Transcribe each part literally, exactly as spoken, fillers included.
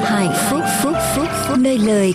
hạnh phúc, phúc, phúc, phúc, nơi lời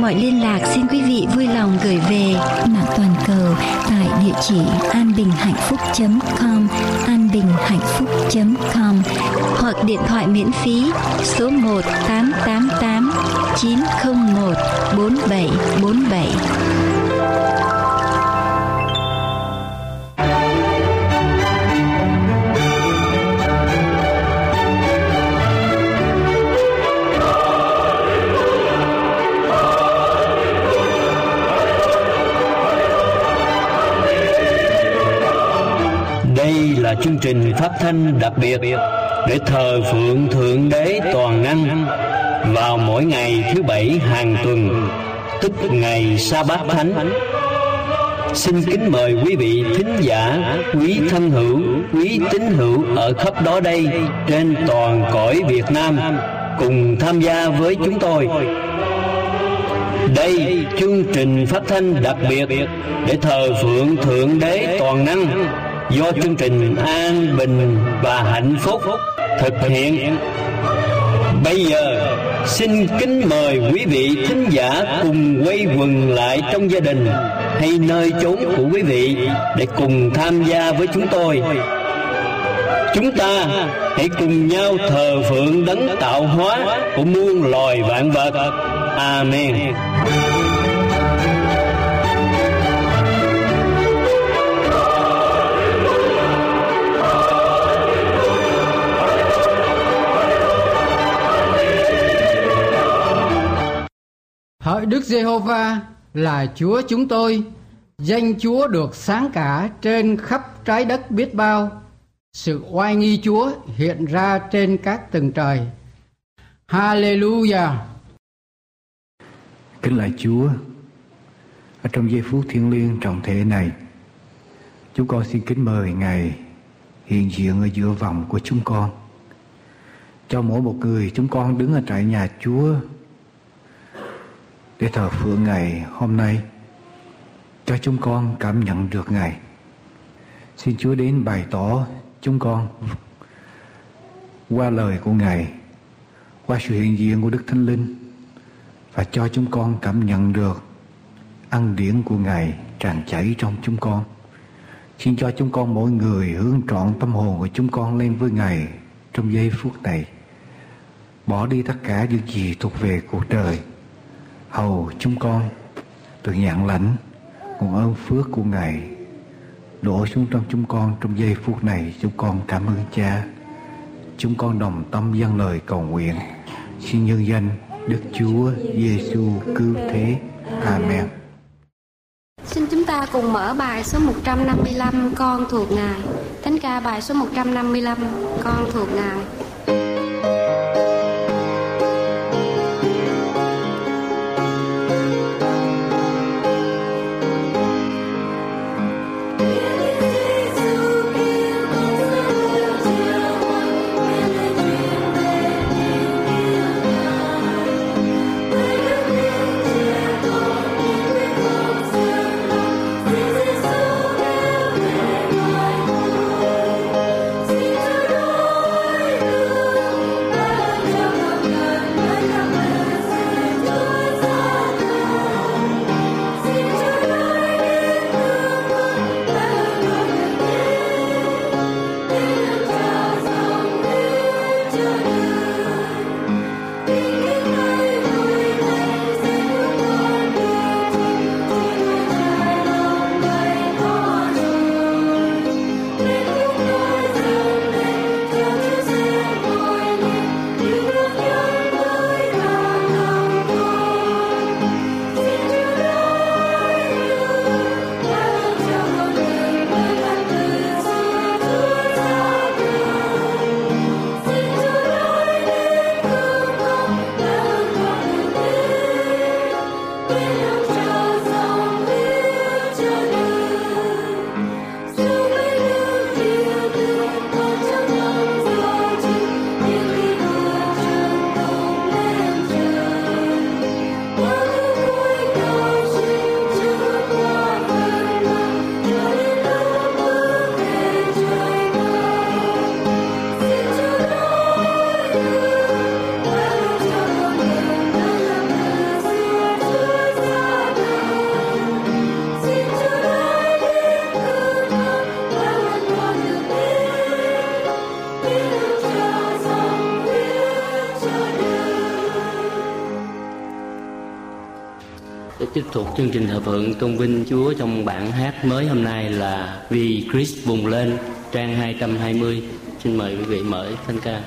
Mọi liên lạc xin quý vị vui lòng gửi về mạng toàn cầu tại địa chỉ an bình hạnh phúc chấm com, an bình hạnh phúc chấm com, hoặc điện thoại miễn phí số một tám tám tám chín không một bốn bảy bốn bảy. Là chương trình phát thanh đặc biệt để thờ phượng Thượng Đế toàn năng vào mỗi ngày thứ bảy hàng tuần, tức ngày Sa Bát Thánh. Xin kính mời quý vị thính giả, quý thân hữu, quý tín hữu ở khắp đó đây trên toàn cõi Việt Nam cùng tham gia với chúng tôi. Đây chương trình phát thanh đặc biệt để thờ phượng Thượng Đế toàn năng do chương trình An Bình và Hạnh Phúc thực hiện. Bây giờ xin kính mời quý vị thính giả cùng quây quần lại trong gia đình hay nơi chốn của quý vị để cùng tham gia với chúng tôi. Chúng ta hãy cùng nhau thờ phượng đấng tạo hóa của muôn loài vạn vật. Amen. Hỡi Đức Giê-hô-va là Chúa chúng tôi, danh Chúa được sáng cả trên khắp trái đất biết bao. Sự oai nghi Chúa hiện ra trên các tầng trời. Hallelujah! Kính lạy Chúa, ở trong giây phút thiêng liêng trọng thể này, chúng con xin kính mời Ngài hiện diện ở giữa vòng của chúng con. Cho mỗi một người chúng con đứng ở trại nhà Chúa để thờ phượng Ngài hôm nay, cho chúng con cảm nhận được Ngài. Xin Chúa đến bày tỏ chúng con qua lời của Ngài, qua sự hiện diện của Đức Thánh Linh, và cho chúng con cảm nhận được ăn điển của Ngài tràn chảy trong chúng con. Xin cho chúng con mỗi người hướng trọn tâm hồn của chúng con lên với Ngài trong giây phút này, bỏ đi tất cả những gì thuộc về cuộc đời, hầu chúng con được nhận lãnh nguồn ơn phước của Ngài đổ xuống trong chúng con. Trong giây phút này chúng con cảm ơn Cha. Chúng con đồng tâm dâng lời cầu nguyện, xin nhân danh Đức Chúa Giêsu cứu thế. Amen. Xin chúng ta cùng mở bài số một trăm năm mươi lăm, Con thuộc Ngài. Thánh ca bài số một trăm năm mươi lăm, Con thuộc Ngài. Tiếp tục chương trình thờ phượng tôn vinh Chúa trong bản hát mới hôm nay là Vì Christ Vùng Lên, trang hai trăm hai mươi. Xin mời quý vị mở thanh ca.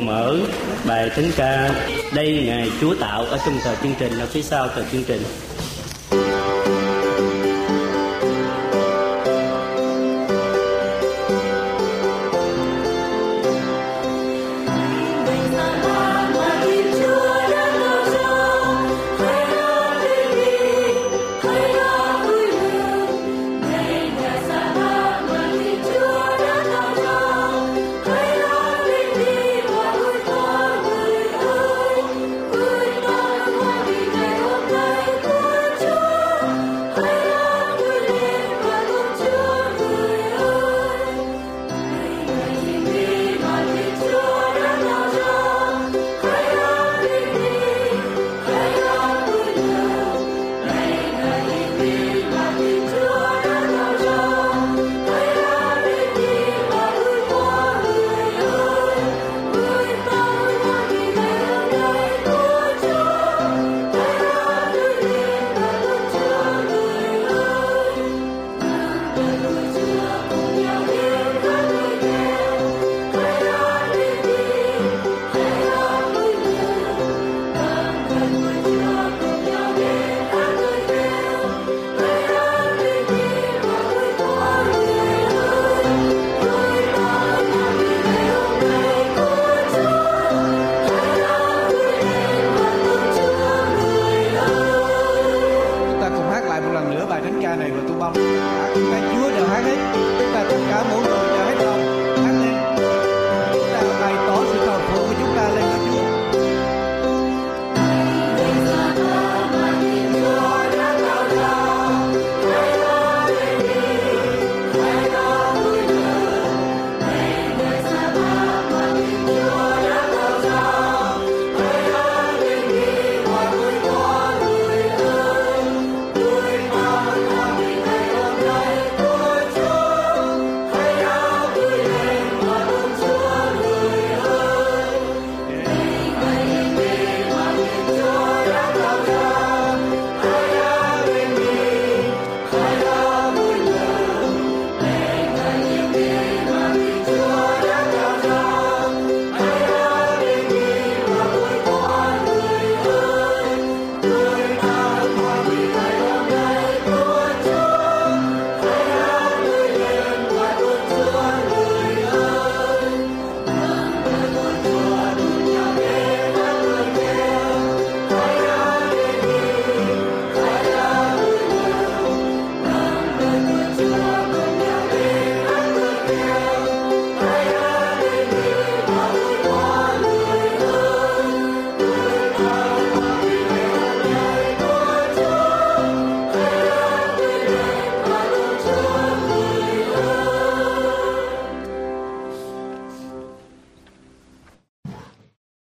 Mở bài thánh ca Đây Ngày Chúa Tạo ở trong tờ chương trình, ở phía sau tờ chương trình. Hãy subscribe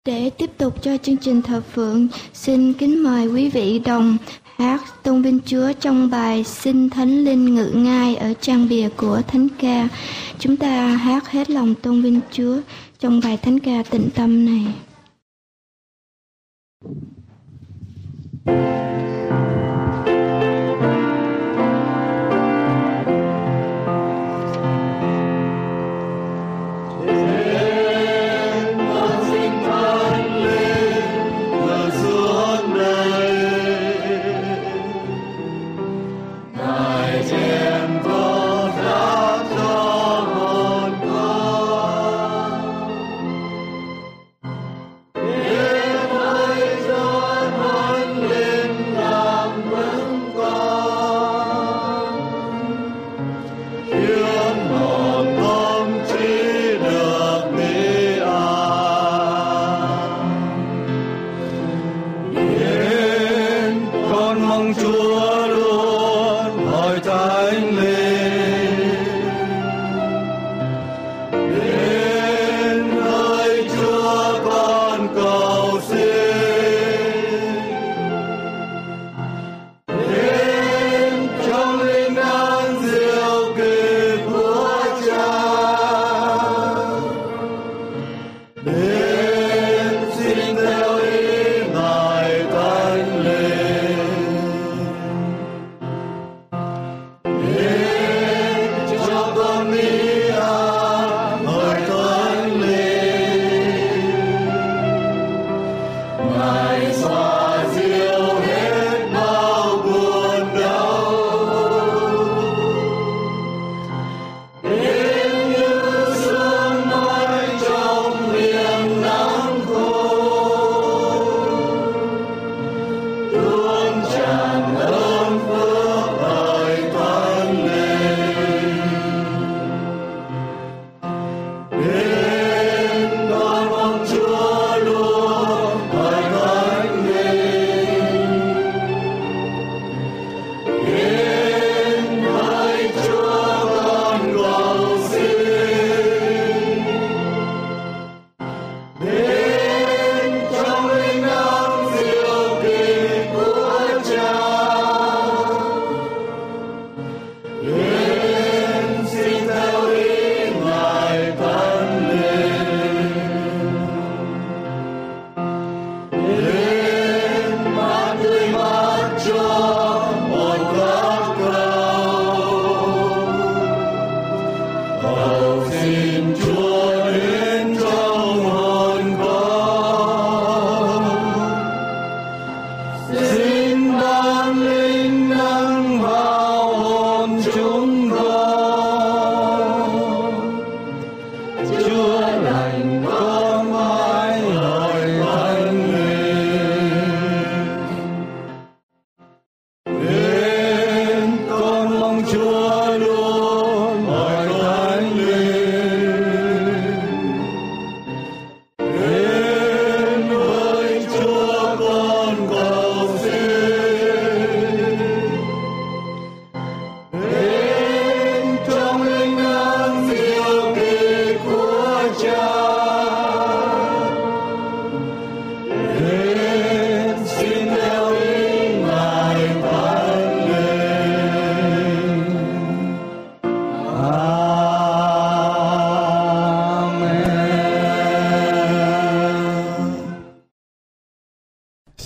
Để tiếp tục cho chương trình thờ phượng, xin kính mời quý vị đồng hát Tôn Vinh Chúa trong bài Xin Thánh Linh Ngự Ngai ở trang bìa của Thánh Ca. Chúng ta hát hết lòng tôn vinh Chúa trong bài Thánh Ca Tịnh Tâm này.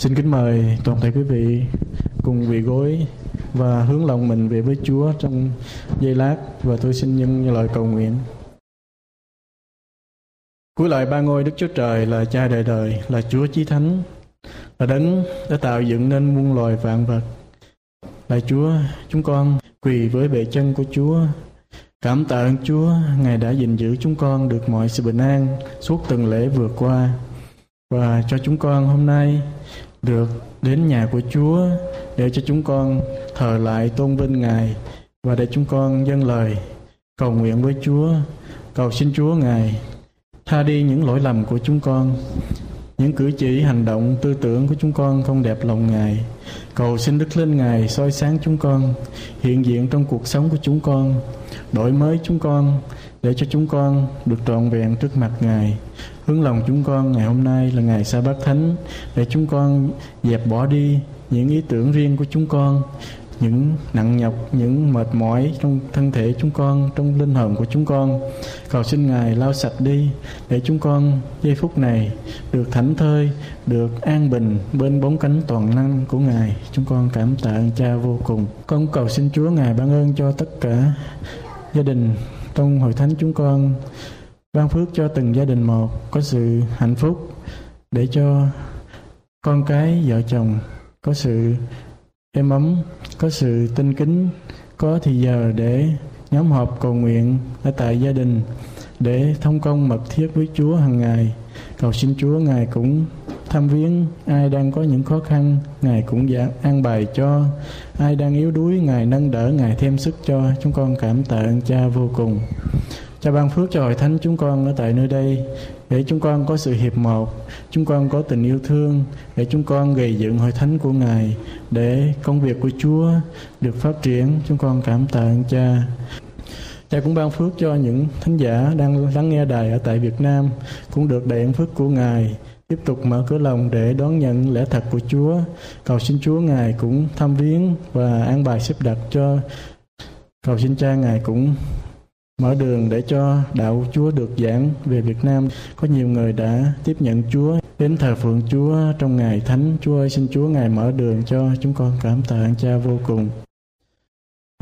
Xin kính mời toàn thể quý vị cùng quỳ gối và hướng lòng mình về với Chúa trong giây lát, và tôi xin những lời cầu nguyện. Cuối lời ba ngôi Đức Chúa Trời là Cha đời đời, là Chúa Chí Thánh, là Đấng đã tạo dựng nên muôn loài vạn vật. Lạy Chúa, chúng con quỳ với bệ chân của Chúa, cảm tạ ơn Chúa, Ngài đã gìn giữ chúng con được mọi sự bình an suốt từng lễ vừa qua, và cho chúng con hôm nay được đến nhà của Chúa để cho chúng con thờ lại tôn vinh Ngài, và để chúng con dâng lời cầu nguyện với Chúa. Cầu xin Chúa Ngài tha đi những lỗi lầm của chúng con, Những cử chỉ, hành động, tư tưởng của chúng con không đẹp lòng Ngài. Cầu xin Đức Linh Ngài soi sáng chúng con, hiện diện trong cuộc sống của chúng con, đổi mới chúng con, để cho chúng con được trọn vẹn trước mặt Ngài. Hướng lòng chúng con ngày hôm nay là ngày Sa Bát Thánh, để chúng con dẹp bỏ đi những ý tưởng riêng của chúng con, những nặng nhọc, những mệt mỏi trong thân thể chúng con, trong linh hồn của chúng con. Cầu xin Ngài lau sạch đi, để chúng con giây phút này được thảnh thơi, được an bình bên bóng cánh toàn năng của Ngài. Chúng con cảm tạ ơn Cha vô cùng. Con cầu xin Chúa Ngài ban ơn cho tất cả gia đình trong hội thánh chúng con, ban phước cho từng gia đình một có sự hạnh phúc, để cho con cái, vợ chồng có sự êm ấm, có sự tinh kính, có thì giờ để nhóm họp cầu nguyện ở tại gia đình, để thông công mật thiết với Chúa hàng ngày. Cầu xin Chúa Ngài cũng thăm viếng ai đang có những khó khăn, Ngài cũng an bài cho ai đang yếu đuối, Ngài nâng đỡ, Ngài thêm sức cho. Chúng con cảm tạ ơn Cha vô cùng. Cha ban phước cho hội thánh chúng con ở tại nơi đây, để chúng con có sự hiệp một, chúng con có tình yêu thương, để chúng con gây dựng hội thánh của Ngài, để công việc của Chúa được phát triển. Chúng con cảm tạ ơn Cha. Cha cũng ban phước cho những thánh giả đang lắng nghe đài ở tại Việt Nam, cũng được đầy ơn phước của Ngài, tiếp tục mở cửa lòng để đón nhận lẽ thật của Chúa. Cầu xin Chúa Ngài cũng thăm viếng và an bài xếp đặt cho. Cầu xin Cha Ngài cũng mở đường để cho đạo Chúa được giảng về Việt Nam. Có nhiều người đã tiếp nhận Chúa, đến thờ phượng Chúa trong ngày Thánh. Chúa ơi, xin Chúa Ngài mở đường cho. Chúng con cảm tạ ơn Cha vô cùng.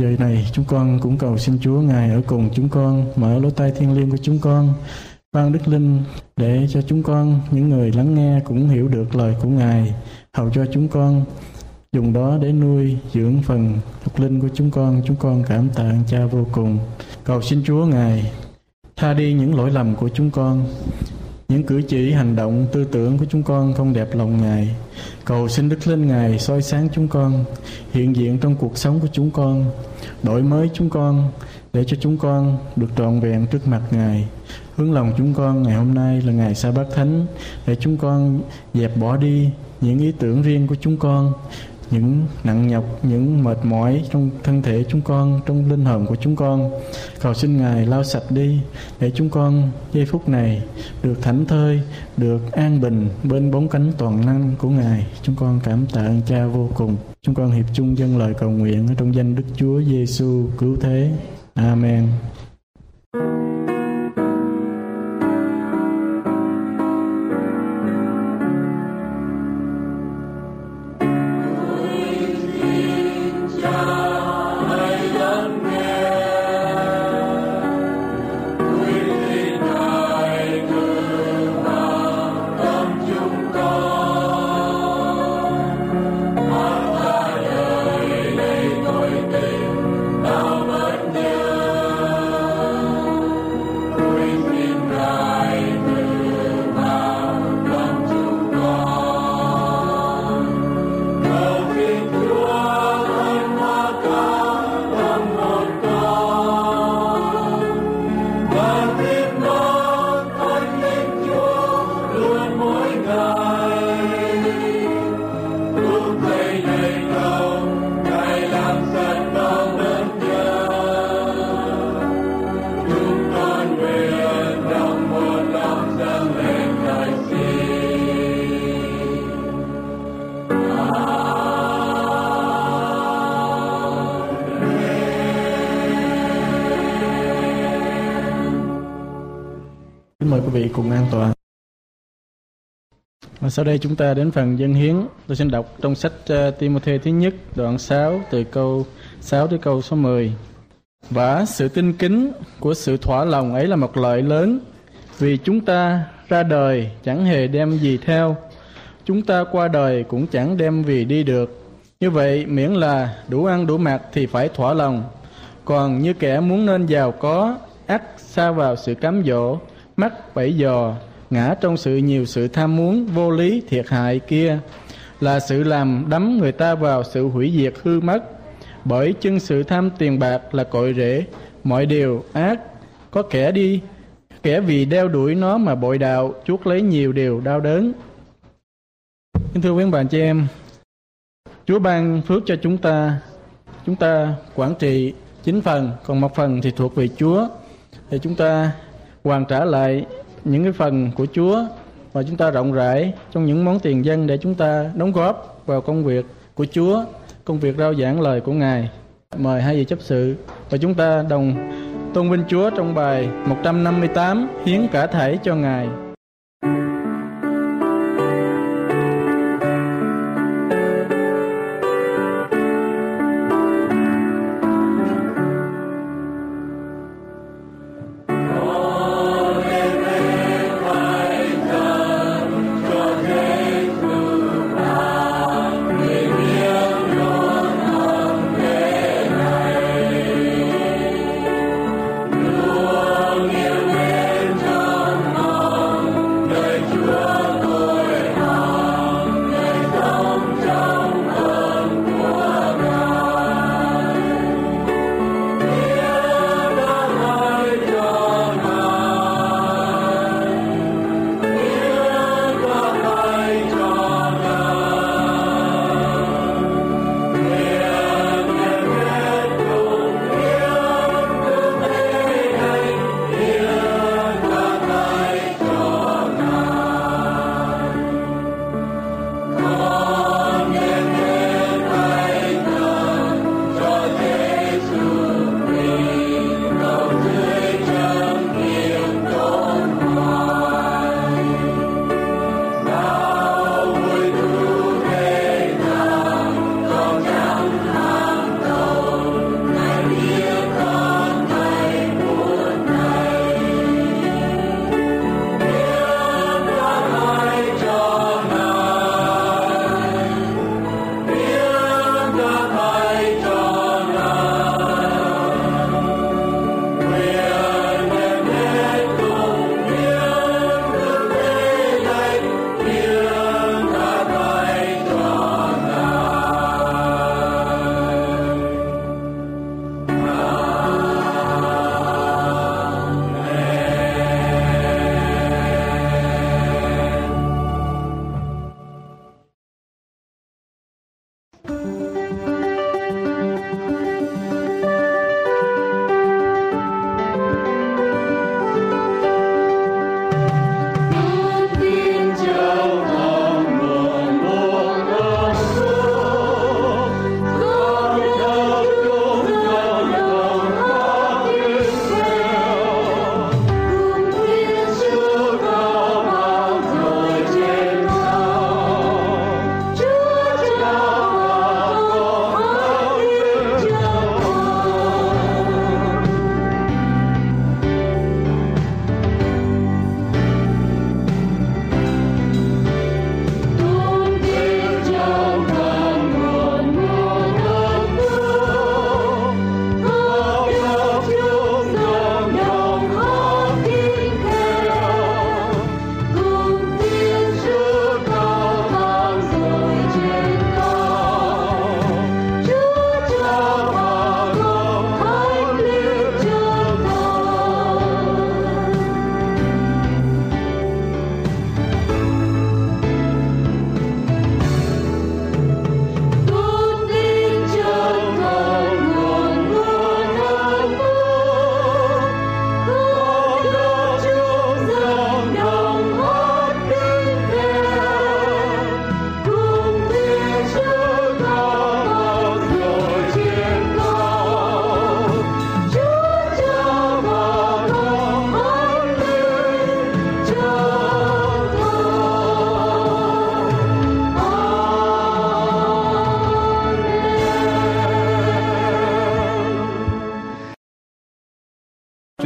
Giờ này chúng con cũng cầu xin Chúa Ngài ở cùng chúng con, mở lỗ tai thiên liêng của chúng con, ban Đức Linh để cho chúng con, những người lắng nghe cũng hiểu được lời của Ngài, hầu cho chúng con dùng đó để nuôi dưỡng phần thuộc linh của chúng con. Chúng con cảm tạ ơn Cha vô cùng. Cầu xin Chúa Ngài tha đi những lỗi lầm của chúng con, những cử chỉ, hành động, tư tưởng của chúng con không đẹp lòng Ngài. Cầu xin Đức Linh Ngài soi sáng chúng con, hiện diện trong cuộc sống của chúng con, đổi mới chúng con, để cho chúng con được trọn vẹn trước mặt Ngài. Hướng lòng chúng con ngày hôm nay là ngày Sa Bát Thánh, để chúng con dẹp bỏ đi những ý tưởng riêng của chúng con, những nặng nhọc, những mệt mỏi trong thân thể chúng con, trong linh hồn của chúng con. Cầu xin Ngài lau sạch đi, để chúng con giây phút này được thảnh thơi, được an bình bên bóng cánh toàn năng của Ngài. Chúng con cảm tạ ơn Cha vô cùng. Chúng con hiệp chung dâng lời cầu nguyện ở trong danh Đức Chúa Giêsu cứu thế. Amen. Sau đây chúng ta đến phần dâng hiến. Tôi xin đọc trong sách Ti-mô-thê thứ nhất, đoạn sáu, từ câu sáu tới câu số mười. Và sự tin kính của sự thỏa lòng ấy là một lợi lớn, vì chúng ta ra đời chẳng hề đem gì theo, chúng ta qua đời cũng chẳng đem vì đi được. Như vậy miễn là đủ ăn đủ mặc thì phải thỏa lòng. Còn như kẻ muốn nên giàu có, ắt sa vào sự cám dỗ, mắc bẫy dò, ngã trong sự nhiều sự tham muốn vô lý thiệt hại kia, là sự làm đắm người ta vào sự hủy diệt hư mất. Bởi chưng sự tham tiền bạc là cội rễ mọi điều ác, có kẻ đi kẻ vì đeo đuổi nó mà bội đạo, chuốc lấy nhiều điều đau đớn. Kính thưa quý ông bà chị em, Chúa ban phước cho chúng ta, chúng ta quản trị chín phần, còn một phần thì thuộc về Chúa, thì chúng ta hoàn trả lại những cái phần của Chúa và chúng ta rộng rãi trong những món tiền dân để chúng ta đóng góp vào công việc của Chúa, công việc rao giảng lời của Ngài. Mời hai vị chấp sự và chúng ta đồng tôn vinh Chúa trong bài một trăm năm mươi tám, hiến cả thảy cho Ngài.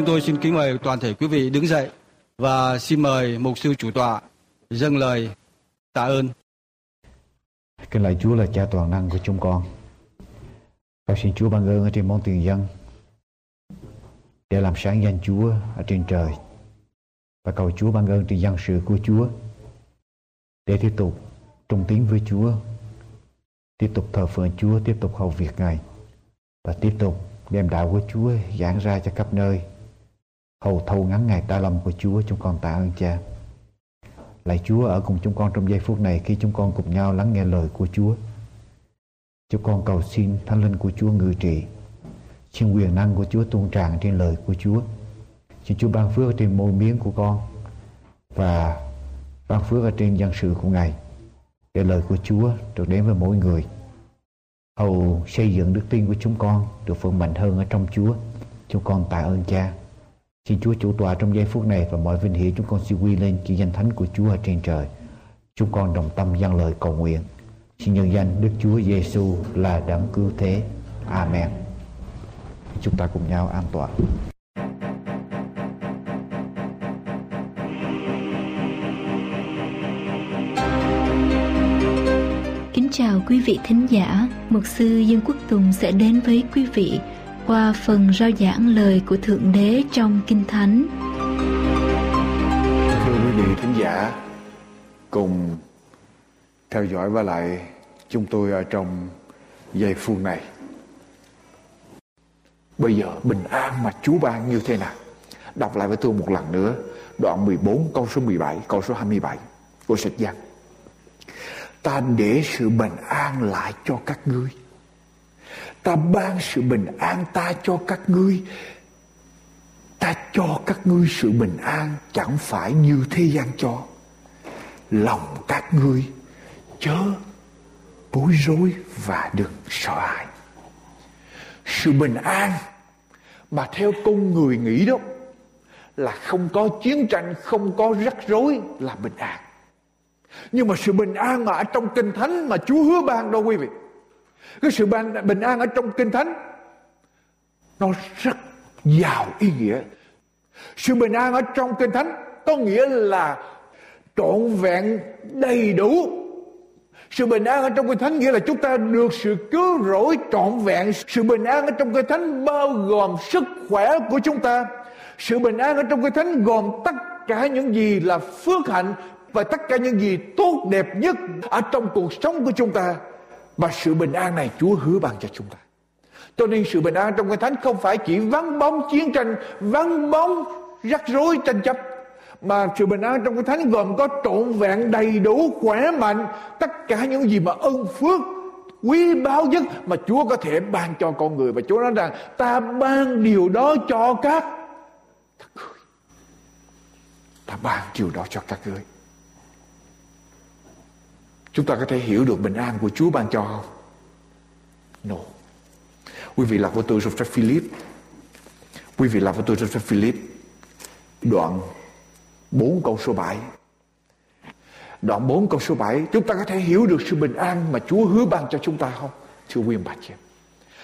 Tôi xin kính mời toàn thể quý vị đứng dậy và xin mời mục sư chủ tọa dâng lời tạ ơn. Kính lạy Chúa là Cha toàn năng của chúng con. Con xin Chúa ban ơn ở trên món tiền dân để làm sáng danh Chúa ở trên trời, và cầu Chúa ban ơn trên dân sự của Chúa để tiếp tục trung tín với Chúa, tiếp tục thờ phượng Chúa, tiếp tục hầu việc Ngài và tiếp tục đem đạo của Chúa giảng ra cho khắp nơi, hầu thâu ngắn ngày ta lòng của Chúa. Chúng con tạ ơn Cha. Lạy Chúa, ở cùng chúng con trong giây phút này khi chúng con cùng nhau lắng nghe lời của Chúa. Chúng con cầu xin Thánh Linh của Chúa ngự trị, xin quyền năng của Chúa tuôn tràn trên lời của Chúa. Xin Chúa ban phước trên môi miếng của con và ban phước ở trên dân sự của Ngài, để lời của Chúa được đến với mỗi người. Hầu xây dựng đức tin của chúng con được vững mạnh hơn ở trong Chúa. Chúng con tạ ơn Cha. Xin Chúa chủ tọa trong giây phút này, và mọi vinh hiển chúng con xin quy lên chỉ danh thánh của Chúa ở trên trời. Chúng con đồng tâm dâng lời cầu nguyện. Xin nhân danh Đức Chúa Giêsu là đấng cứu thế. Amen. Chúng ta cùng nhau an tọa. Kính chào quý vị thính giả, mục sư Dương Quốc Tùng sẽ đến với quý vị qua phần rao giảng lời của Thượng Đế trong Kinh Thánh. Thưa quý vị thính giả, cùng theo dõi và lại chúng tôi ở trong giây phút này. Bây giờ bình an mà Chúa ban như thế nào? Đọc lại với tôi một lần nữa, đoạn mười bốn câu số mười bảy, câu số hai mươi bảy của sách Giăng. Ta để sự bình an lại cho các ngươi, ta ban sự bình an ta cho các ngươi, ta cho các ngươi sự bình an chẳng phải như thế gian cho. Lòng các ngươi chớ bối rối và đừng sợ hãi. Sự bình an mà theo con người nghĩ đó là không có chiến tranh, không có rắc rối là bình an. Nhưng mà sự bình an mà ở trong Kinh Thánh mà Chúa hứa ban đó quý vị, cái sự bình an ở trong Kinh Thánh nó rất giàu ý nghĩa. Sự bình an ở trong Kinh Thánh có nghĩa là trọn vẹn đầy đủ. Sự bình an ở trong Kinh Thánh nghĩa là chúng ta được sự cứu rỗi trọn vẹn. Sự bình an ở trong Kinh Thánh bao gồm sức khỏe của chúng ta. Sự bình an ở trong Kinh Thánh gồm tất cả những gì là phước hạnh và tất cả những gì tốt đẹp nhất ở trong cuộc sống của chúng ta. Mà sự bình an này Chúa hứa ban cho chúng ta. Cho nên sự bình an trong Kinh Thánh không phải chỉ vắng bóng chiến tranh, vắng bóng rắc rối tranh chấp, mà sự bình an trong Kinh Thánh gồm có trọn vẹn đầy đủ, khỏe mạnh, tất cả những gì mà ân phước quý báu nhất mà Chúa có thể ban cho con người. Và Chúa nói rằng ta ban điều đó cho các các người. Ta ban điều đó cho các người. Chúng ta có thể hiểu được bình an của Chúa ban cho không? No. Quý vị lật với tôi trong sách Philip. Quý vị lật với tôi trong sách Philip. Đoạn bốn câu số bảy. Đoạn bốn câu số bảy. Chúng ta có thể hiểu được sự bình an mà Chúa hứa ban cho chúng ta không? Thưa quý ông bà chị,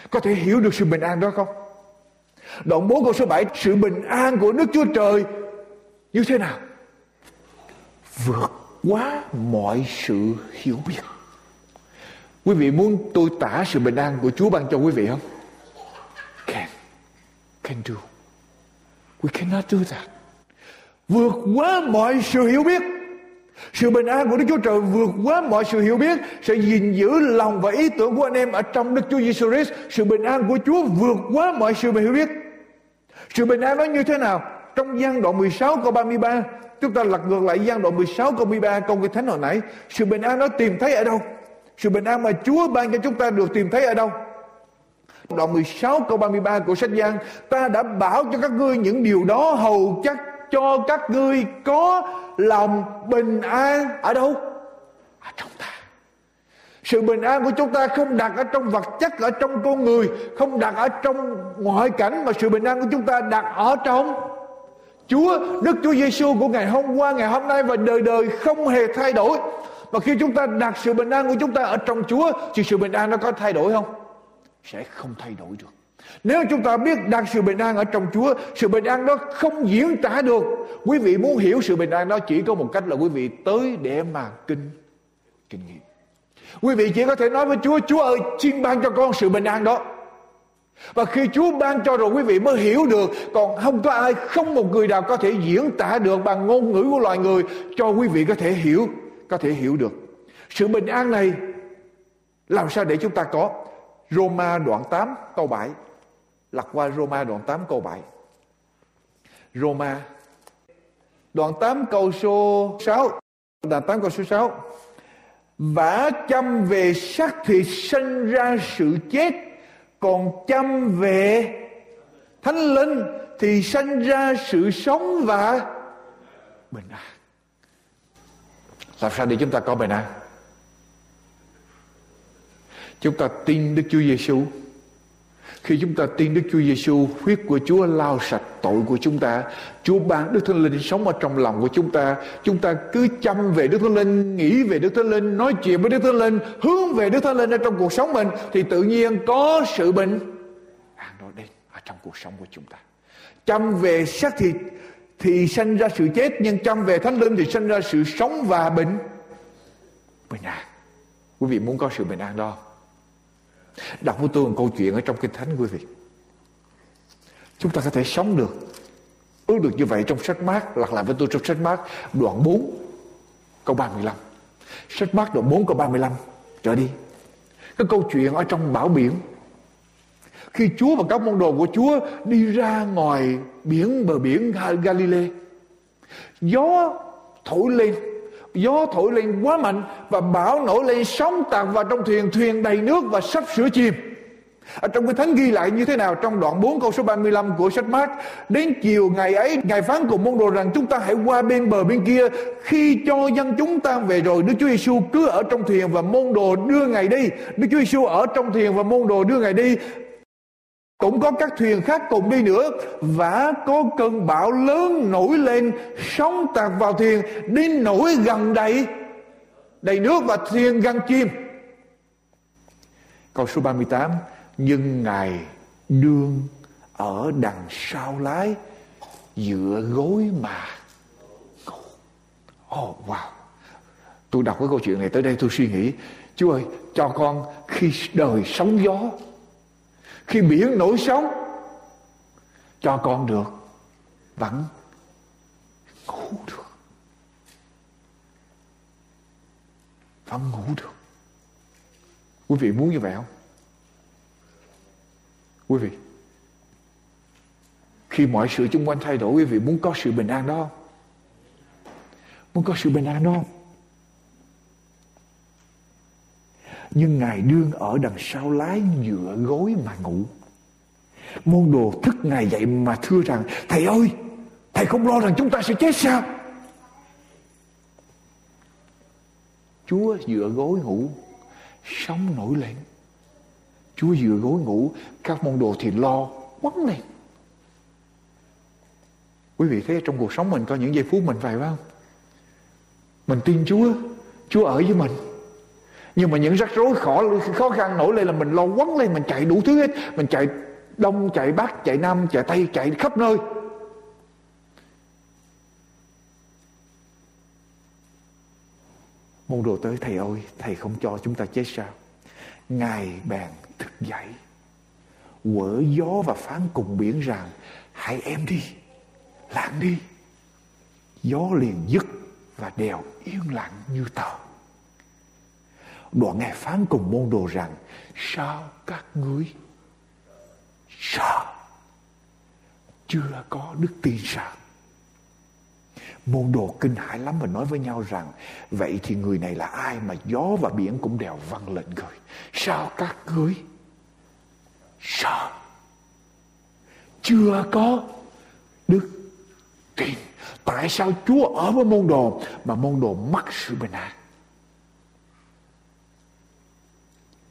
có thể hiểu được sự bình an đó không? Đoạn bốn câu số bảy. Sự bình an của Đức Chúa Trời như thế nào? Vượt quá mọi sự hiểu biết. Quý vị muốn tôi tả sự bình an của Chúa ban cho quý vị không? Can, can do. We cannot do that. Vượt quá mọi sự hiểu biết. Sự bình an của Đức Chúa Trời vượt quá mọi sự hiểu biết. Sự gìn giữ lòng và ý tưởng của anh em ở trong Đức Chúa Giêsu Christ. Sự bình an của Chúa vượt quá mọi sự hiểu biết. Sự bình an đó như thế nào? Trong Giăng đoạn mười sáu câu ba mươi ba, chúng ta lật ngược lại Giăng đoạn mười sáu câu mười ba, câu Kinh Thánh hồi nãy. Sự bình an đó tìm thấy ở đâu? Sự bình an mà Chúa ban cho chúng ta được tìm thấy ở đâu? Đoạn mười sáu câu ba mươi ba của sách Giăng. Ta đã bảo cho các ngươi những điều đó hầu chắc cho các ngươi có lòng bình an. Ở đâu? Ở trong ta. Sự bình an của chúng ta không đặt ở trong vật chất, ở trong con người, không đặt ở trong ngoại cảnh, mà sự bình an của chúng ta đặt ở trong Chúa. Đức Chúa Giêsu của ngày hôm qua, ngày hôm nay và đời đời không hề thay đổi. Mà khi chúng ta đặt sự bình an của chúng ta ở trong Chúa thì sự bình an nó có thay đổi không? Sẽ không thay đổi được. Nếu chúng ta biết đặt sự bình an ở trong Chúa, sự bình an đó không diễn tả được. Quý vị muốn hiểu sự bình an đó chỉ có một cách là quý vị tới để mà kinh kinh nghiệm. Quý vị chỉ có thể nói với Chúa: Chúa ơi, xin ban cho con sự bình an đó. Và khi Chúa ban cho rồi quý vị mới hiểu được. Còn không có ai, không một người nào có thể diễn tả được bằng ngôn ngữ của loài người cho quý vị có thể hiểu, có thể hiểu được. Sự bình an này làm sao để chúng ta có? Roma đoạn tám câu bảy. Lật qua Roma đoạn tám câu bảy. Roma đoạn tám câu số sáu. Đoạn tám câu số sáu. Vả chăm về xác thịt sinh ra sự chết, còn chăm về Thánh Linh thì sinh ra sự sống và bình an. Làm sao để chúng ta có bình an? Chúng ta tin Đức Chúa Giêsu. Khi chúng ta tin Đức Chúa Giêsu, huyết của Chúa lau sạch tội của chúng ta. Chúa ban Đức Thánh Linh sống ở trong lòng của chúng ta. Chúng ta cứ chăm về Đức Thánh Linh, nghĩ về Đức Thánh Linh, nói chuyện với Đức Thánh Linh, hướng về Đức Thánh Linh ở trong cuộc sống mình, thì tự nhiên có sự bình an đó đến ở trong cuộc sống của chúng ta. Chăm về xác thịt thì sanh ra sự chết, nhưng chăm về Thánh Linh thì sanh ra sự sống và bình bình an. Quý vị muốn có sự bình an đó. Đọc với tôi một câu chuyện ở trong Kinh Thánh quý vị. Chúng ta có thể sống được, ước được như vậy trong sách Mác. Lặp lại với tôi trong sách Mác đoạn bốn câu ba mươi lăm. Sách Mác đoạn bốn câu ba mươi lăm trở đi. Cái câu chuyện ở trong bão biển, khi Chúa và các môn đồ của Chúa đi ra ngoài biển, bờ biển Galilee, gió thổi lên, gió thổi lên quá mạnh và bão nổi lên, sóng tạt vào trong thuyền, thuyền đầy nước và sắp sửa chìm. Ở trong Kinh Thánh ghi lại như thế nào trong đoạn bốn câu số ba mươi lăm của sách Mác? Đến chiều ngày ấy, Ngài phán cùng môn đồ rằng chúng ta hãy qua bên bờ bên kia. Khi cho dân chúng tan về rồi, Đức Chúa Giêsu cứ ở trong thuyền và môn đồ đưa Ngài đi. Đức Chúa Giêsu ở trong thuyền và môn đồ đưa Ngài đi. Cũng có các thuyền khác cùng đi nữa. Vả có cơn bão lớn nổi lên, sóng tạt vào thuyền đến nổi gần đầy đầy nước và thuyền gần chim. Câu số ba mươi tám. Nhưng Ngài đương ở đằng sau lái, dựa gối mà ngủ. Oh wow. Tôi đọc cái câu chuyện này tới đây tôi suy nghĩ, Chúa ơi cho con khi đời sóng gió, khi biển nổi sóng, cho con được vẫn ngủ được. Vẫn ngủ được. Quý vị muốn như vậy không? Quý vị, khi mọi sự xung quanh thay đổi, quý vị muốn có sự bình an đó không? Muốn có sự bình an đó không? Nhưng Ngài đương ở đằng sau lái, dựa gối mà ngủ. Môn đồ thức Ngài dậy mà thưa rằng, Thầy ơi, Thầy không lo rằng chúng ta sẽ chết sao? Chúa dựa gối ngủ, sóng nổi lên. Chúa dựa gối ngủ, các môn đồ thì lo quấn lên. Quý vị thấy trong cuộc sống mình có những giây phút mình vậy phải không? Mình tin Chúa, Chúa ở với mình. Nhưng mà những rắc rối khó, khó khăn nổi lên là mình lo quấn lên, mình chạy đủ thứ hết. Mình chạy đông, chạy bắc, chạy nam, chạy tây, chạy khắp nơi. Môn đồ tới, Thầy ơi, Thầy không cho chúng ta chết sao? Ngài bèn thức dậy, quở gió và phán cùng biển rằng, hãy em đi, lặng đi. Gió liền dứt và đèo yên lặng như tờ. Đoạn Ngài phán cùng môn đồ rằng, sao các ngươi sợ, chưa có đức tin sao? Môn đồ kinh hãi lắm và nói với nhau rằng, vậy thì người này là ai mà gió và biển cũng đều vâng lệnh người? Sao các ngươi sợ, chưa có đức tin? Tại sao Chúa ở với môn đồ mà môn đồ mắc sự bình an?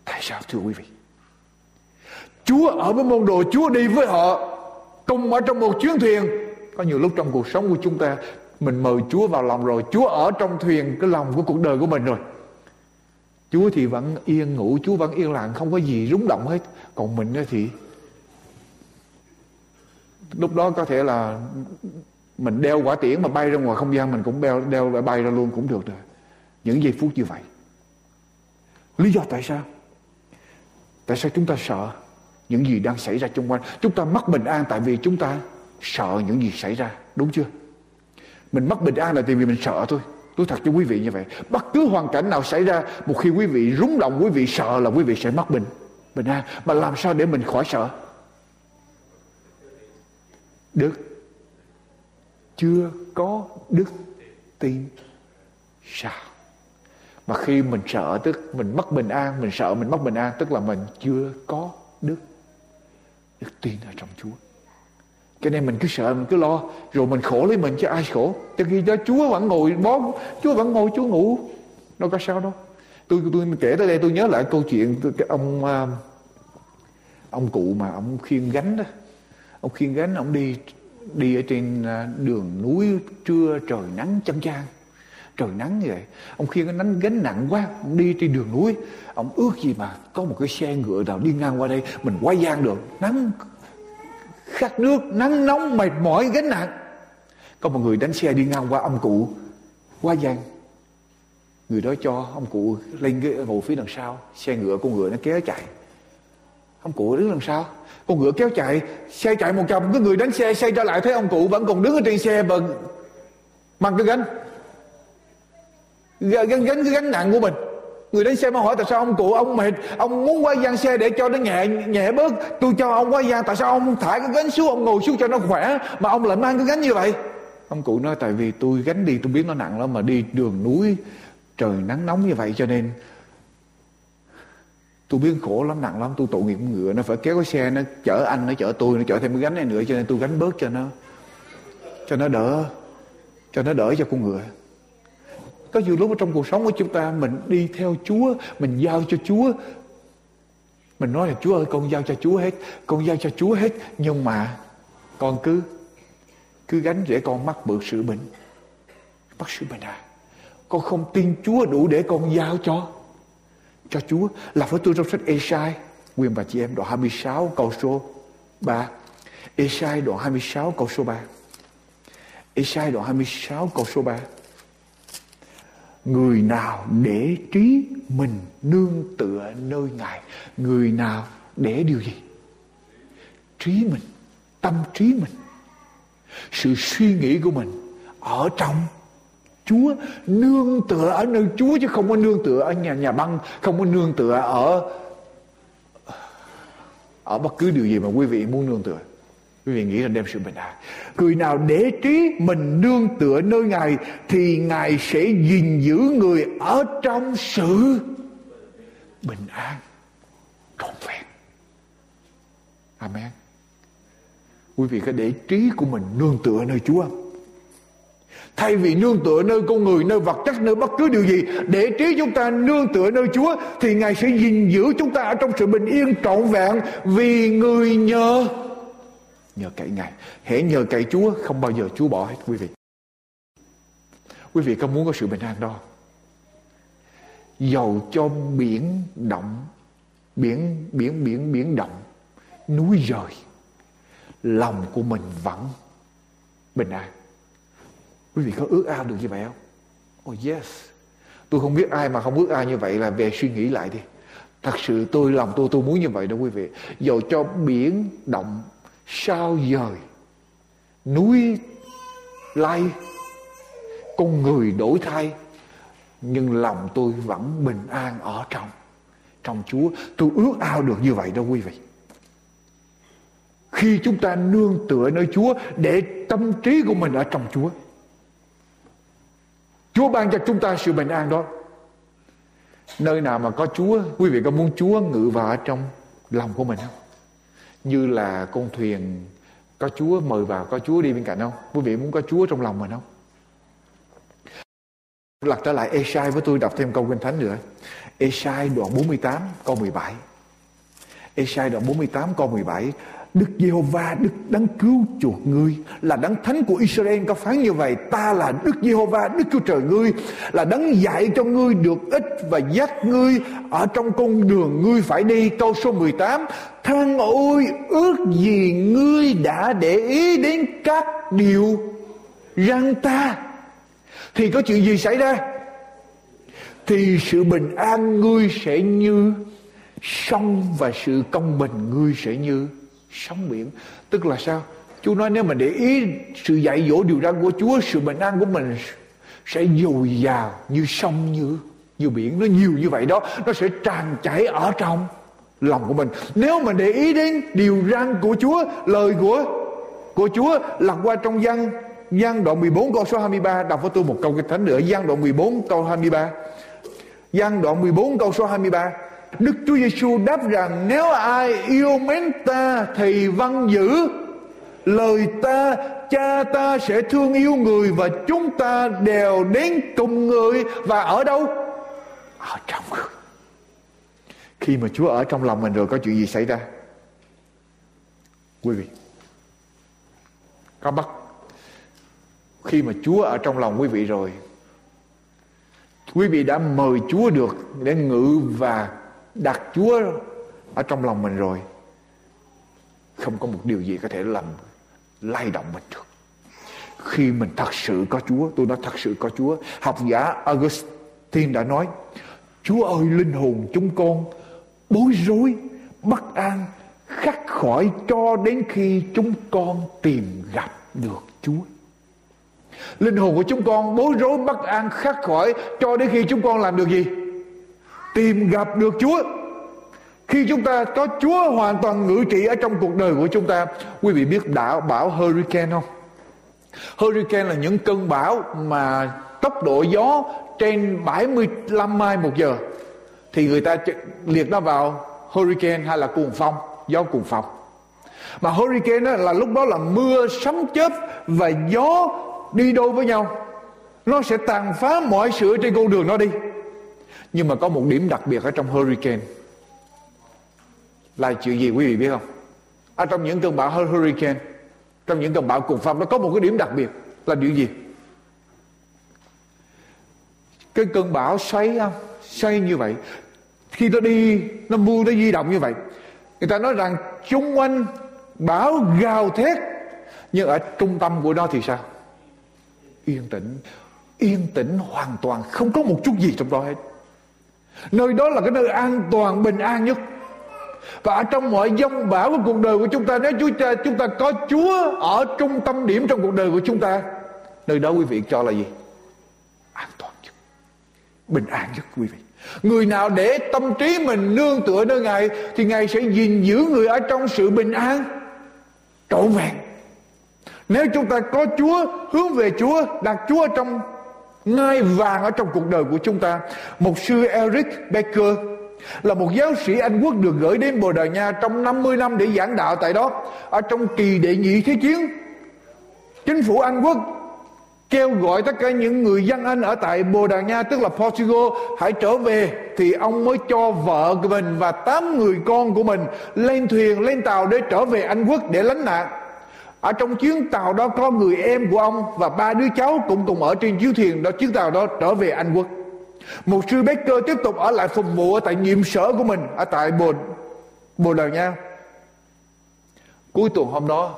Tại sao thưa quý vị? Chúa ở với môn đồ, Chúa đi với họ, cùng ở trong một chuyến thuyền. Có nhiều lúc trong cuộc sống của chúng ta, mình mời Chúa vào lòng rồi, Chúa ở trong thuyền, cái lòng của cuộc đời của mình rồi. Chúa thì vẫn yên ngủ, Chúa vẫn yên lặng, không có gì rúng động hết. Còn mình thì lúc đó có thể là mình đeo quả tiễn mà bay ra ngoài không gian, mình cũng đeo, đeo bay ra luôn cũng được rồi. Những giây phút như vậy. Lý do tại sao? Tại sao chúng ta sợ những gì đang xảy ra xung quanh? Chúng ta mất bình an tại vì chúng ta sợ những gì xảy ra, đúng chưa? Mình mất bình an là tại vì mình sợ thôi. Tôi thật cho quý vị như vậy. Bất cứ hoàn cảnh nào xảy ra, một khi quý vị rúng động, quý vị sợ là quý vị sẽ mất bình bình an. Mà làm sao để mình khỏi sợ? Đức, chưa có đức tin sao? Mà khi mình sợ tức mình mất bình an, mình sợ mình mất bình an tức là mình chưa có đức, đức tin ở trong Chúa. Cho nên mình cứ sợ, mình cứ lo, rồi mình khổ lấy mình chứ ai khổ. Từ khi đó Chúa vẫn ngồi bó, Chúa vẫn ngồi, Chúa ngủ, đâu có sao đâu. Tôi tôi kể tới đây tôi nhớ lại câu chuyện tôi, cái ông ông cụ mà ông khiêng gánh đó, ông khiêng gánh ông đi đi ở trên đường núi trưa trời nắng chang chang. Trời nắng như vậy, ông khiêng cái nắng gánh nặng quá, ông đi trên đường núi, ông ước gì mà có một cái xe ngựa nào đi ngang qua đây, mình quá gian được, nắng khát nước, nắng nóng, mệt mỏi, gánh nặng. Có một người đánh xe đi ngang qua ông cụ, quá gian. Người đó cho ông cụ lên cái ngồi phía đằng sau, xe ngựa con ngựa nó kéo chạy. Ông cụ đứng đằng sau, con ngựa kéo chạy, xe chạy một chồng, cái người đánh xe xe trở lại thấy ông cụ vẫn còn đứng ở trên xe bằng mang cái gánh. Gánh, gánh cái gánh nặng của mình. Người đánh xe mà hỏi tại sao ông cụ ông mệt, ông muốn qua giang xe để cho nó nhẹ nhẹ bớt, tôi cho ông qua giang, tại sao ông thả cái gánh xuống, ông ngồi xuống cho nó khỏe mà ông lại mang cái gánh như vậy? Ông cụ nói tại vì tôi gánh đi tôi biết nó nặng lắm, mà đi đường núi trời nắng nóng như vậy cho nên tôi biết khổ lắm, nặng lắm, tôi tội nghiệp con ngựa, nó phải kéo cái xe nó chở anh, nó chở tôi, nó chở thêm cái gánh này nữa, cho nên tôi gánh bớt cho nó cho nó đỡ cho nó đỡ cho con ngựa. Có nhiều lúc ở trong cuộc sống của chúng ta, mình đi theo Chúa, mình giao cho Chúa, mình nói là Chúa ơi con giao cho Chúa hết, con giao cho Chúa hết, nhưng mà con cứ cứ gánh để con mắc bự sự bệnh mắc sự bệnh à. Con không tin Chúa đủ để con giao cho cho Chúa. Là phải tôi trong sách Ê-sai, quyền bà chị em đoạn hai mươi sáu câu số ba. Ê-sai đoạn hai mươi sáu câu số ba. Ê-sai đoạn hai mươi sáu câu số ba. Người nào để trí mình nương tựa nơi Ngài. Người nào để điều gì? Trí mình, tâm trí mình, sự suy nghĩ của mình ở trong Chúa, nương tựa ở nơi Chúa, chứ không có nương tựa ở nhà nhà băng, không có nương tựa ở ở bất cứ điều gì mà quý vị muốn nương tựa. Quý vị nghĩ là đem sự bình an. Người nào để trí mình nương tựa nơi Ngài thì Ngài sẽ gìn giữ người ở trong sự bình an trọn vẹn. Amen. Quý vị có để trí của mình nương tựa nơi Chúa không? Thay vì nương tựa nơi con người, nơi vật chất, nơi bất cứ điều gì, để trí chúng ta nương tựa nơi Chúa thì Ngài sẽ gìn giữ chúng ta ở trong sự bình yên trọn vẹn, vì người nhờ Nhờ cậy Ngài. Hễ nhờ cậy Chúa không bao giờ Chúa bỏ hết quý vị. Quý vị có muốn có sự bình an đó? Dầu cho biển động, Biển biển biển biển động, núi dời, lòng của mình vẫn bình an. Quý vị có ước ao được như vậy không? Oh yes. Tôi không biết ai mà không ước ao như vậy, là về suy nghĩ lại đi. Thật sự tôi lòng tôi tôi muốn như vậy đó quý vị. Dầu cho biển động, sao dời, núi lay, con người đổi thay, nhưng lòng tôi vẫn bình an ở trong Trong Chúa. Tôi ước ao được như vậy đó quý vị. Khi chúng ta nương tựa nơi Chúa, để tâm trí của mình ở trong Chúa, Chúa ban cho chúng ta sự bình an đó. Nơi nào mà có Chúa, quý vị có muốn Chúa ngự vào ở trong lòng của mình không? Như là con thuyền có Chúa mời vào, có Chúa đi bên cạnh không? Quý vị muốn có Chúa trong lòng mình không? Lật trở lại Ê-sai với tôi, đọc thêm câu Kinh Thánh nữa. Ê-sai đoạn bốn mươi tám câu mười bảy. Ê-sai đoạn bốn mươi tám câu mười bảy. Đức Giê-hô-va, Đức đấng cứu chuộc ngươi, là đấng thánh của Israel có phán như vậy: Ta là Đức Giê-hô-va, Đức cứu trời ngươi, là đấng dạy cho ngươi được ích và dắt ngươi ở trong con đường ngươi phải đi. Câu số mười tám. Than ôi, ước gì ngươi đã để ý đến các điều răn ta, thì có chuyện gì xảy ra? Thì sự bình an ngươi sẽ như sông, và sự công bình ngươi sẽ như sóng biển. Tức là sao? Chúa nói nếu mình để ý sự dạy dỗ điều răn của Chúa, sự bình an của mình sẽ dồi dào như sông, như như biển. Nó nhiều như vậy đó, nó sẽ tràn chảy ở trong lòng của mình. Nếu mình để ý đến điều răn của Chúa, lời của của Chúa, lật qua trong Văn Giăng đoạn mười bốn câu số hai mươi ba, đọc với tôi một câu kinh thánh nữa. Giăng đoạn mười bốn câu hai mươi ba. Giăng đoạn mười bốn câu số hai mươi ba. Đức Chúa Giêsu đáp rằng: nếu ai yêu mến ta thì vâng giữ lời ta, cha ta sẽ thương yêu người và chúng ta đều đến cùng người. Và ở đâu? Ở trong người. Khi mà Chúa ở trong lòng mình rồi, có chuyện gì xảy ra quý vị? Có bắt khi mà Chúa ở trong lòng quý vị rồi, quý vị đã mời Chúa được để ngự và đặt Chúa ở trong lòng mình rồi, không có một điều gì có thể làm lay động mình được. Khi mình thật sự có Chúa, tôi nói thật sự có Chúa, học giả Augustine đã nói: Chúa ơi, linh hồn chúng con bối rối, bất an, khắc khỏi cho đến khi chúng con tìm gặp được Chúa. Linh hồn của chúng con bối rối, bất an, khắc khỏi cho đến khi chúng con làm được gì? Tìm gặp được Chúa. Khi chúng ta có Chúa hoàn toàn ngự trị ở trong cuộc đời của chúng ta, quý vị biết đảo bão hurricane không? Hurricane là những cơn bão mà tốc độ gió trên bảy mươi lăm mile một giờ, thì người ta liệt nó vào hurricane hay là cuồng phong, gió cuồng phong. Mà hurricane là lúc đó là mưa, sấm chớp và gió đi đôi với nhau, nó sẽ tàn phá mọi sự trên con đường nó đi. Nhưng mà có một điểm đặc biệt ở trong hurricane là chuyện gì quý vị biết không? Ở trong những cơn bão hurricane, trong những cơn bão cuồng phong, nó có một cái điểm đặc biệt là điều gì? Cái cơn bão xoáy, xoáy như vậy, khi nó đi, nó mưa, nó di động như vậy, người ta nói rằng chung quanh bão gào thét, nhưng ở trung tâm của nó thì sao? Yên tĩnh, yên tĩnh hoàn toàn, không có một chút gì trong đó hết. Nơi đó là cái nơi an toàn, bình an nhất. Và ở trong mọi dông bão của cuộc đời của chúng ta, nếu Chúa cha chúng ta có Chúa ở trung tâm điểm trong cuộc đời của chúng ta, nơi đó quý vị cho là gì? An toàn nhất, bình an nhất quý vị. Người nào để tâm trí mình nương tựa nơi Ngài thì Ngài sẽ gìn giữ người ở trong sự bình an trọn vẹn. Nếu chúng ta có Chúa, hướng về Chúa, đặt Chúa ở trong ngai vàng ở trong cuộc đời của chúng ta. Mục sư Eric Becker là một giáo sĩ Anh Quốc được gửi đến Bồ Đào Nha trong năm mươi năm để giảng đạo tại đó. Ở trong kỳ đệ nhị thế chiến, chính phủ Anh Quốc kêu gọi tất cả những người dân Anh ở tại Bồ Đào Nha, tức là Portugal, hãy trở về. Thì ông mới cho vợ của mình và tám người con của mình lên thuyền, lên tàu để trở về Anh Quốc để lánh nạn. Ở trong chuyến tàu đó có người em của ông và ba đứa cháu cũng cùng ở trên chiếc thuyền đó, chuyến tàu đó trở về Anh Quốc. Mục sư Becker tiếp tục ở lại phục vụ ở tại nhiệm sở của mình ở tại Bồ, Bồ Đào Nha. Cuối tuần hôm đó,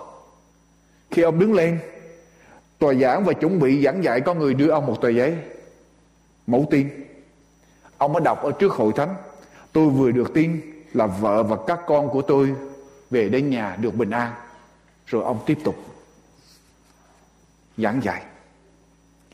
khi ông đứng lên tòa giảng và chuẩn bị giảng dạy, có người đưa ông một tờ giấy mẫu tin. Ông mới đọc ở trước hội thánh: tôi vừa được tin là vợ và các con của tôi về đến nhà được bình an. Rồi ông tiếp tục giảng dạy.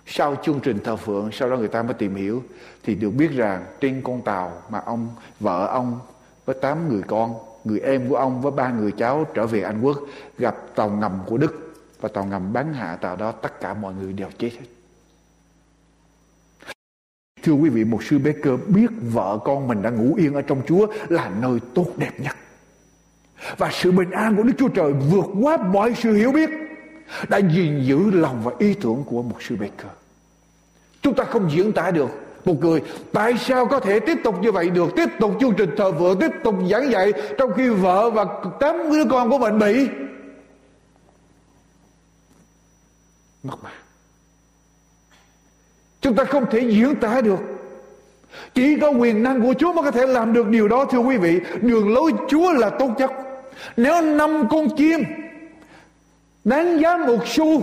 Sau chương trình thờ phượng, sau đó người ta mới tìm hiểu, thì được biết rằng trên con tàu mà ông, vợ ông với tám người con, người em của ông với ba người cháu trở về Anh Quốc, gặp tàu ngầm của Đức, và tàu ngầm bắn hạ tàu đó, tất cả mọi người đều chết hết. Thưa quý vị, mục sư Becker biết vợ con mình đã ngủ yên ở trong Chúa là nơi tốt đẹp nhất. Và sự bình an của Đức Chúa Trời vượt quá mọi sự hiểu biết đã gìn giữ lòng và ý tưởng của mục sư Becker. Chúng ta không diễn tả được một người tại sao có thể tiếp tục như vậy được, tiếp tục chương trình thờ phượng, tiếp tục giảng dạy, trong khi vợ và tám đứa con của mình bị mất mạng. Chúng ta không thể diễn tả được. Chỉ có quyền năng của Chúa mới có thể làm được điều đó. Thưa quý vị, đường lối Chúa là tốt nhất. Nếu năm con chim đáng giá một xu,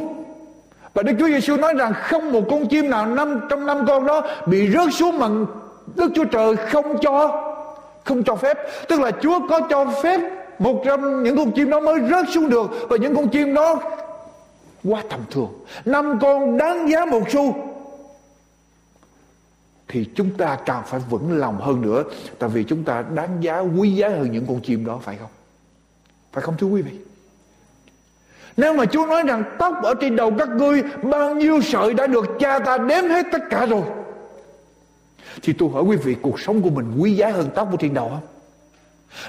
và Đức Chúa Giêsu nói rằng không một con chim nào năm trong năm con đó bị rớt xuống mà Đức Chúa Trời không cho, không cho phép. Tức là Chúa có cho phép một trong những con chim đó mới rớt xuống được, và những con chim đó quá tầm thường. Năm con đáng giá một xu, thì chúng ta càng phải vững lòng hơn nữa, tại vì chúng ta đáng giá, quý giá hơn những con chim đó, phải không? Phải không thưa quý vị? Nếu mà Chúa nói rằng tóc ở trên đầu các ngươi bao nhiêu sợi đã được cha ta đếm hết tất cả rồi, thì tôi hỏi quý vị, cuộc sống của mình quý giá hơn tóc ở trên đầu không?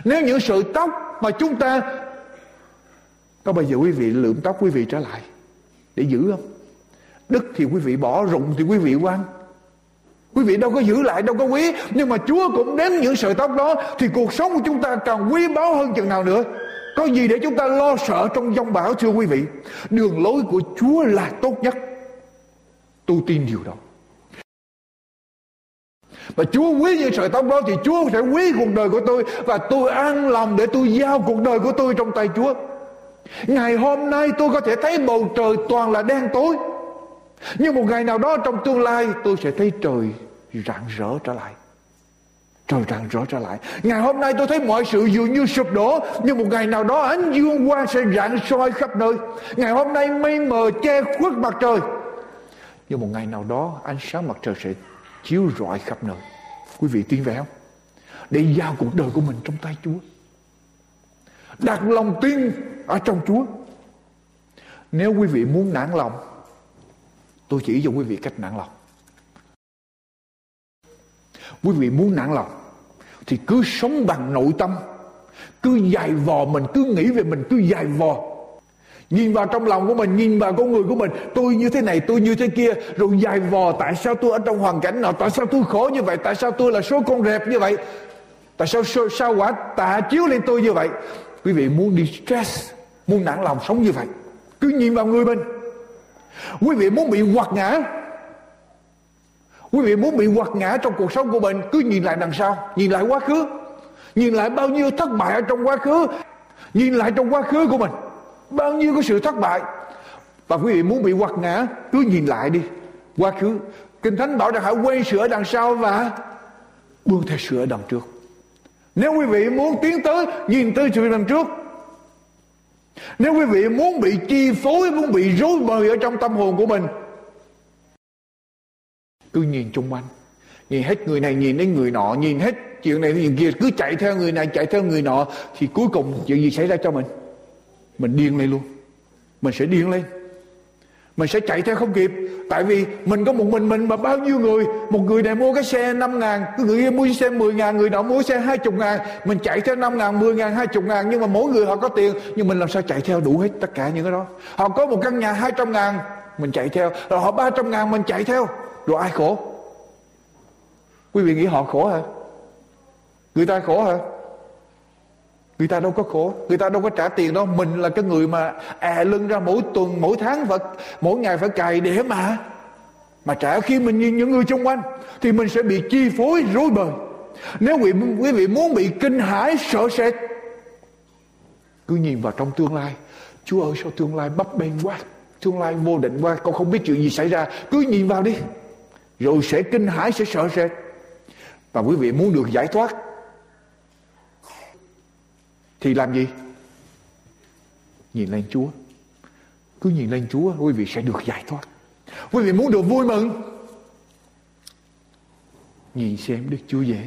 Nếu những sợi tóc mà chúng ta, có bao giờ quý vị lượm tóc quý vị trở lại để giữ không? Đứt thì quý vị bỏ, rụng thì quý vị quăng. Quý vị đâu có giữ lại, đâu có quý. Nhưng mà Chúa cũng đếm những sợi tóc đó, thì cuộc sống của chúng ta càng quý báu hơn chừng nào nữa. Có gì để chúng ta lo sợ trong giông bão, thưa quý vị? Đường lối của Chúa là tốt nhất. Tôi tin điều đó. Và Chúa quý những sợi tóc đó thì Chúa sẽ quý cuộc đời của tôi, và tôi an lòng để tôi giao cuộc đời của tôi trong tay Chúa. Ngày hôm nay tôi có thể thấy bầu trời toàn là đen tối, nhưng một ngày nào đó trong tương lai tôi sẽ thấy trời rạng rỡ trở lại. Trời rạng rỡ trở lại. Ngày hôm nay tôi thấy mọi sự dường như sụp đổ, nhưng một ngày nào đó ánh dương quang sẽ rạng soi khắp nơi. Ngày hôm nay mây mờ che khuất mặt trời, nhưng một ngày nào đó ánh sáng mặt trời sẽ chiếu rọi khắp nơi. Quý vị tin về không? Để giao cuộc đời của mình trong tay Chúa, đặt lòng tin ở trong Chúa. Nếu quý vị muốn nản lòng, tôi chỉ cho quý vị cách nản lòng. Quý vị muốn nản lòng thì cứ sống bằng nội tâm, cứ dày vò mình, cứ nghĩ về mình, cứ dày vò. Nhìn vào trong lòng của mình, nhìn vào con người của mình, tôi như thế này, tôi như thế kia, rồi dày vò tại sao tôi ở trong hoàn cảnh nào, tại sao tôi khổ như vậy, tại sao tôi là số con rệp như vậy, tại sao sao quả tạ chiếu lên tôi như vậy. Quý vị muốn đi stress, muốn nản lòng sống như vậy, cứ nhìn vào người mình. Quý vị muốn bị quật ngã, quý vị muốn bị quật ngã trong cuộc sống của mình, cứ nhìn lại đằng sau, nhìn lại quá khứ, nhìn lại bao nhiêu thất bại ở trong quá khứ, nhìn lại trong quá khứ của mình, bao nhiêu cái sự thất bại. Và quý vị muốn bị quật ngã, cứ nhìn lại đi quá khứ. Kinh Thánh bảo rằng hãy quên sự ở đằng sau và bước theo sự ở đằng trước. Nếu quý vị muốn tiến tới, nhìn tới sự đằng trước. Nếu quý vị muốn bị chi phối, muốn bị rối bời ở trong tâm hồn của mình, cứ nhìn chung quanh, nhìn hết người này nhìn đến người nọ, nhìn hết chuyện này chuyện kia, cứ chạy theo người này, chạy theo người nọ, thì cuối cùng chuyện gì xảy ra cho mình? Mình điên lên luôn. Mình sẽ điên lên, mình sẽ chạy theo không kịp. Tại vì mình có một mình mình mà bao nhiêu người. Một người này mua cái xe năm ngàn, người kia mua xe mười ngàn, người nọ mua xe hai mươi ngàn. Mình chạy theo năm ngàn, mười ngàn, hai mươi ngàn. Nhưng mà mỗi người họ có tiền, nhưng mình làm sao chạy theo đủ hết tất cả những cái đó. Họ có một căn nhà hai trăm ngàn, mình chạy theo. Rồi họ ba trăm ngàn, mình chạy theo. Rồi ai khổ? Quý vị nghĩ họ khổ hả? Người ta khổ hả? Người ta đâu có khổ, người ta đâu có trả tiền đâu. Mình là cái người mà à lưng ra mỗi tuần, mỗi tháng, và mỗi ngày phải cày để mà Mà trả. Khi mình nhìn những người xung quanh thì mình sẽ bị chi phối, rối bời. Nếu quý, quý vị muốn bị kinh hãi, sợ sệt, cứ nhìn vào trong tương lai. Chúa ơi, sao tương lai bấp bênh quá, tương lai vô định quá, con không biết chuyện gì xảy ra. Cứ nhìn vào đi, rồi sẽ kinh hãi, sẽ sợ sệt. Và quý vị muốn được giải thoát thì làm gì? Nhìn lên Chúa. Cứ nhìn lên Chúa, quý vị sẽ được giải thoát. Quý vị muốn được vui mừng, nhìn xem Đức Chúa Giê-xu.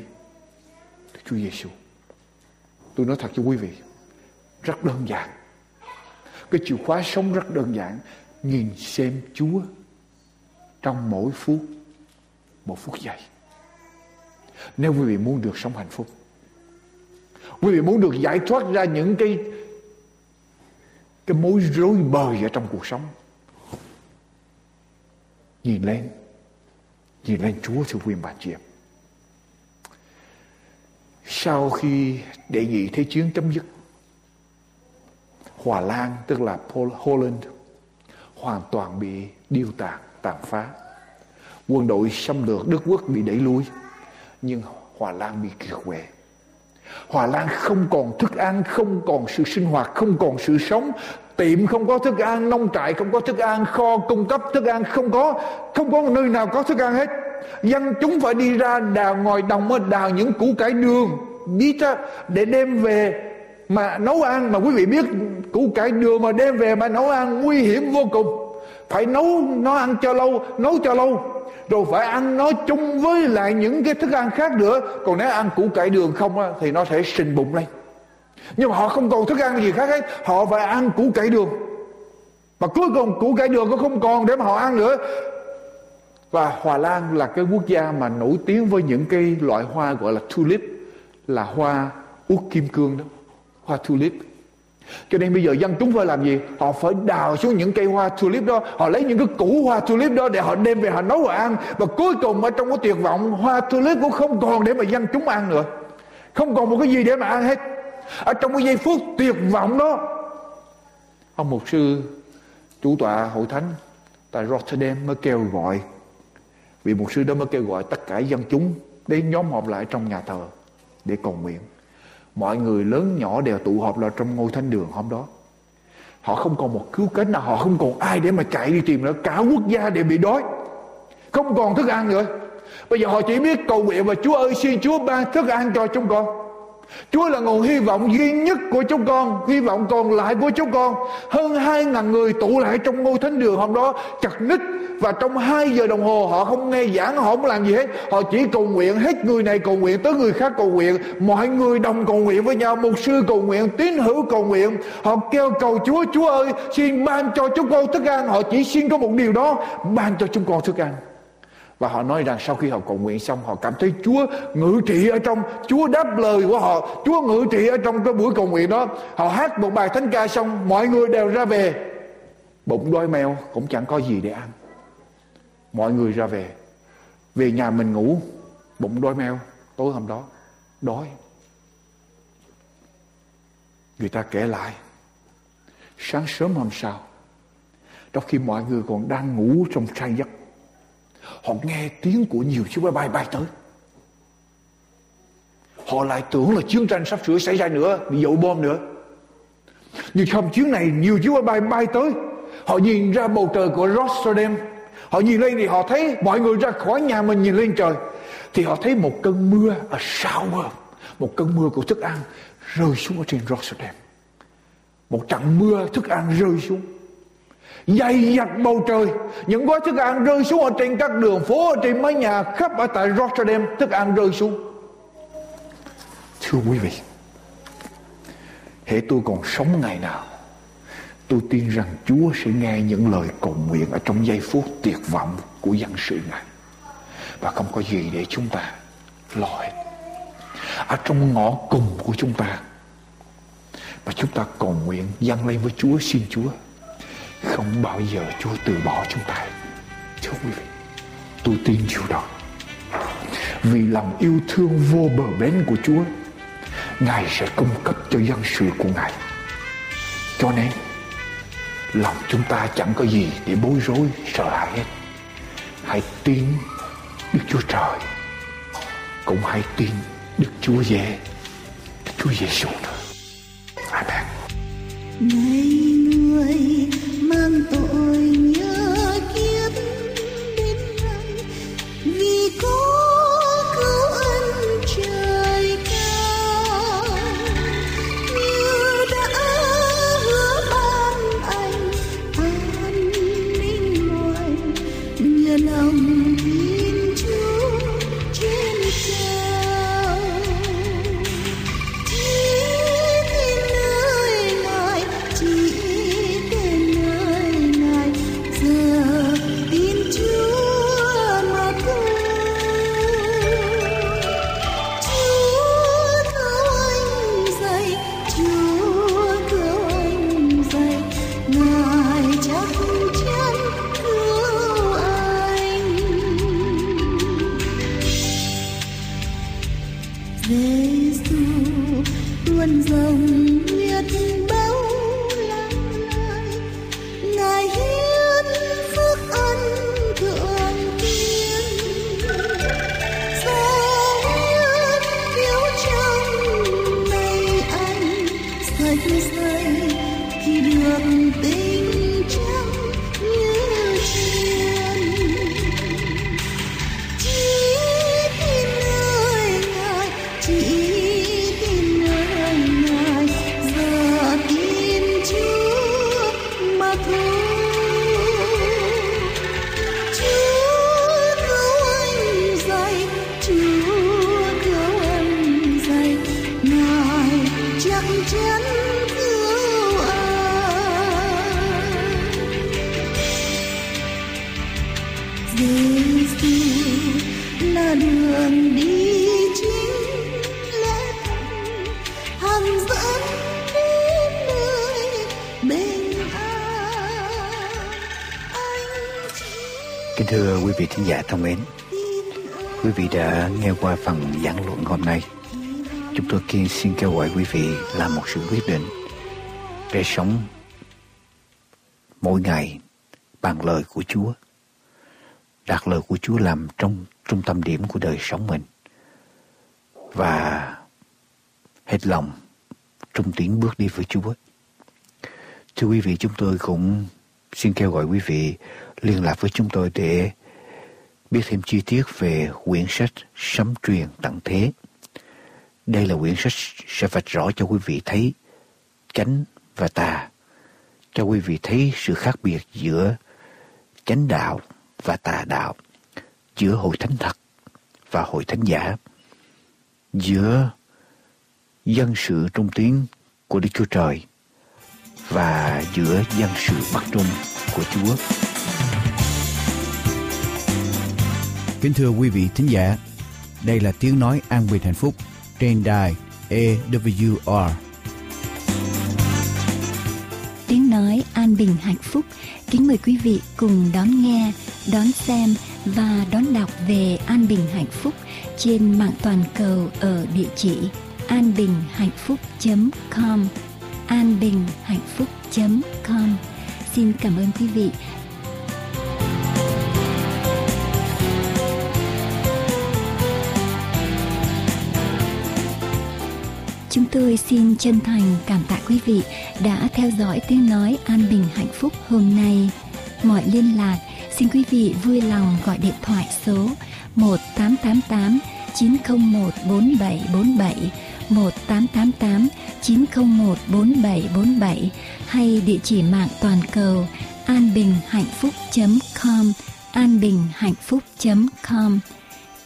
Đức Chúa Giê-xu. Tôi nói thật cho quý vị, rất đơn giản. Cái chìa khóa sống rất đơn giản. Nhìn xem Chúa trong mỗi phút, một phút giây. Nếu quý vị muốn được sống hạnh phúc, quý vị muốn được giải thoát ra những cái cái mối rối bời ở trong cuộc sống, nhìn lên, nhìn lên Chúa, thưa quý bà chị em. Sau khi Đệ Nhị Thế Chiến chấm dứt, Hòa Lan, tức là Poland, hoàn toàn bị điêu tàn, tàn phá. Quân đội xâm lược Đức Quốc bị đẩy lui, nhưng Hòa Lan bị kiệt quệ. Hòa Lan không còn thức ăn, không còn sự sinh hoạt, không còn sự sống. Tiệm không có thức ăn, nông trại không có thức ăn, kho cung cấp thức ăn không có. Không có nơi nào có thức ăn hết. Dân chúng phải đi ra đào, ngoài đồng đào những củ cải đường biết đó, để đem về mà nấu ăn. Mà quý vị biết, củ cải đường mà đem về mà nấu ăn nguy hiểm vô cùng. Phải nấu nó ăn cho lâu, nấu cho lâu, rồi phải ăn nó chung với lại những cái thức ăn khác nữa. Còn nếu ăn củ cải đường không á, thì nó sẽ sình bụng lên. Nhưng mà họ không còn thức ăn gì khác hết, họ phải ăn củ cải đường. Mà cuối cùng củ cải đường cũng không còn để mà họ ăn nữa. Và Hòa Lan là cái quốc gia mà nổi tiếng với những cái loại hoa gọi là tulip, là hoa út kim cương đó, hoa tulip. Cho nên bây giờ dân chúng phải làm gì? Họ phải đào xuống những cây hoa tulip đó, họ lấy những cái củ hoa tulip đó để họ đem về họ nấu và ăn. Và cuối cùng ở trong cái tuyệt vọng, hoa tulip cũng không còn để mà dân chúng ăn nữa, không còn một cái gì để mà ăn hết. Ở trong cái giây phút tuyệt vọng đó, ông mục sư chủ tọa hội thánh tại Rotterdam mới kêu gọi, vị mục sư đó mới kêu gọi tất cả dân chúng đến nhóm họp lại trong nhà thờ để cầu nguyện. Mọi người lớn nhỏ đều tụ họp lại trong ngôi thánh đường hôm đó. Họ không còn một cứu cánh nào, họ không còn ai để mà chạy đi tìm nữa. Cả quốc gia đều bị đói, không còn thức ăn nữa. Bây giờ họ chỉ biết cầu nguyện và Chúa ơi, xin Chúa ban thức ăn cho chúng con. Chúa là nguồn hy vọng duy nhất của chúng con, hy vọng còn lại của chúng con. Hơn hai nghìn người tụ lại trong ngôi thánh đường hôm đó, chật ních. Và trong hai giờ đồng hồ họ không nghe giảng, họ không làm gì hết. Họ chỉ cầu nguyện, hết người này cầu nguyện tới người khác cầu nguyện. Mọi người đồng cầu nguyện với nhau, mục sư cầu nguyện, tín hữu cầu nguyện. Họ kêu cầu Chúa, Chúa ơi xin ban cho chúng con thức ăn. Họ chỉ xin có một điều đó, ban cho chúng con thức ăn. Và họ nói rằng sau khi họ cầu nguyện xong, họ cảm thấy Chúa ngự trị ở trong, Chúa đáp lời của họ, Chúa ngự trị ở trong cái buổi cầu nguyện đó. Họ hát một bài thánh ca xong, mọi người đều ra về. Bụng đói mèo cũng chẳng có gì để ăn. Mọi người ra về, về nhà mình ngủ, bụng đói mèo. Tối hôm đó đói. Người ta kể lại, sáng sớm hôm sau, trong khi mọi người còn đang ngủ trong say giấc, họ nghe tiếng của nhiều chiếc máy bay bay tới. Họ lại tưởng là chiến tranh sắp sửa xảy ra nữa, bị dội bom nữa. Nhưng không, chuyến này nhiều chiếc máy bay bay tới. Họ nhìn ra bầu trời của Rotterdam, họ nhìn lên thì họ thấy mọi người ra khỏi nhà mình nhìn lên trời, thì họ thấy một cơn mưa ở shower, một cơn mưa của thức ăn rơi xuống ở trên Rotterdam. Một trận mưa thức ăn rơi xuống dày dặt bầu trời. Những gói thức ăn rơi xuống ở trên các đường phố, ở trên mái nhà, khắp ở tại Rotterdam. Thức ăn rơi xuống. Thưa quý vị, hễ tôi còn sống ngày nào, tôi tin rằng Chúa sẽ nghe những lời cầu nguyện ở trong giây phút tuyệt vọng của dân sự này. Và không có gì để chúng ta lo hết. Ở trong ngõ cùng của chúng ta mà chúng ta cầu nguyện dâng lên với Chúa, xin Chúa, không bao giờ Chúa từ bỏ chúng ta. Thưa quý vị, tôi tin điều đó. Vì lòng yêu thương vô bờ bến của Chúa, Ngài sẽ cung cấp cho dân sự của Ngài. Cho nên lòng chúng ta chẳng có gì để bối rối, sợ hãi hết. Hãy tin Đức Chúa Trời, cũng hãy tin Đức Chúa Giê, Đức Chúa Giê-xu nữa. Amen. Này người mang tội nhớ kiếp đến nay, vì có cứu ân trời cao, như đã hứa ban anh an ninh mọi nhờ lòng tin Chúa trên cao. Chỉ tin nơi Ngài, chỉ tên nơi Ngài, giờ tin Chúa mà thôi. Chúa cứu anh dậy, Chúa cứu anh dậy, Ngài chắc chắn cứu anh. đường đi chính lẽ thầm dẫn đến nơi bình an. Kính thưa quý vị thính giả thân mến, quý vị đã nghe qua phần giảng luận hôm nay. Chúng tôi kiên xin kêu gọi quý vị làm một sự quyết định để sống mỗi ngày bằng lời của Chúa, đặt lời của Chúa làm trong trung tâm điểm của đời sống mình, và hết lòng trung tín bước đi với Chúa. Thưa quý vị, chúng tôi cũng xin kêu gọi quý vị liên lạc với chúng tôi để biết thêm chi tiết về quyển sách Sấm Truyền Tận Thế. Đây là quyển sách sẽ vạch rõ cho quý vị thấy chánh và tà, cho quý vị thấy sự khác biệt giữa chánh đạo và tà đạo, giữa hội thánh thật và hội thánh giả, giữa dân sự trung tín của Đức Chúa Trời và giữa dân sự bất trung của Chúa. Kính thưa quý vị thính giả, đây là tiếng nói an bình hạnh phúc trên đài A W R. Tiếng nói an bình hạnh phúc kính mời quý vị cùng đón nghe, đón xem và đón đọc về an bình hạnh phúc trên mạng toàn cầu ở địa chỉ an bình hạnh phúc chấm com, an bình hạnh phúc chấm com. Xin cảm ơn quý vị. Chúng tôi xin chân thành cảm tạ quý vị đã theo dõi tiếng nói an bình hạnh phúc hôm nay. Mọi liên lạc, xin quý vị vui lòng gọi điện thoại số một tám tám tám chín không một bốn bảy bốn bảy, một tám tám tám chín không một bốn bảy bốn bảy, hay địa chỉ mạng toàn cầu an bình hạnh phúc chấm com, an bình hạnh phúc chấm com.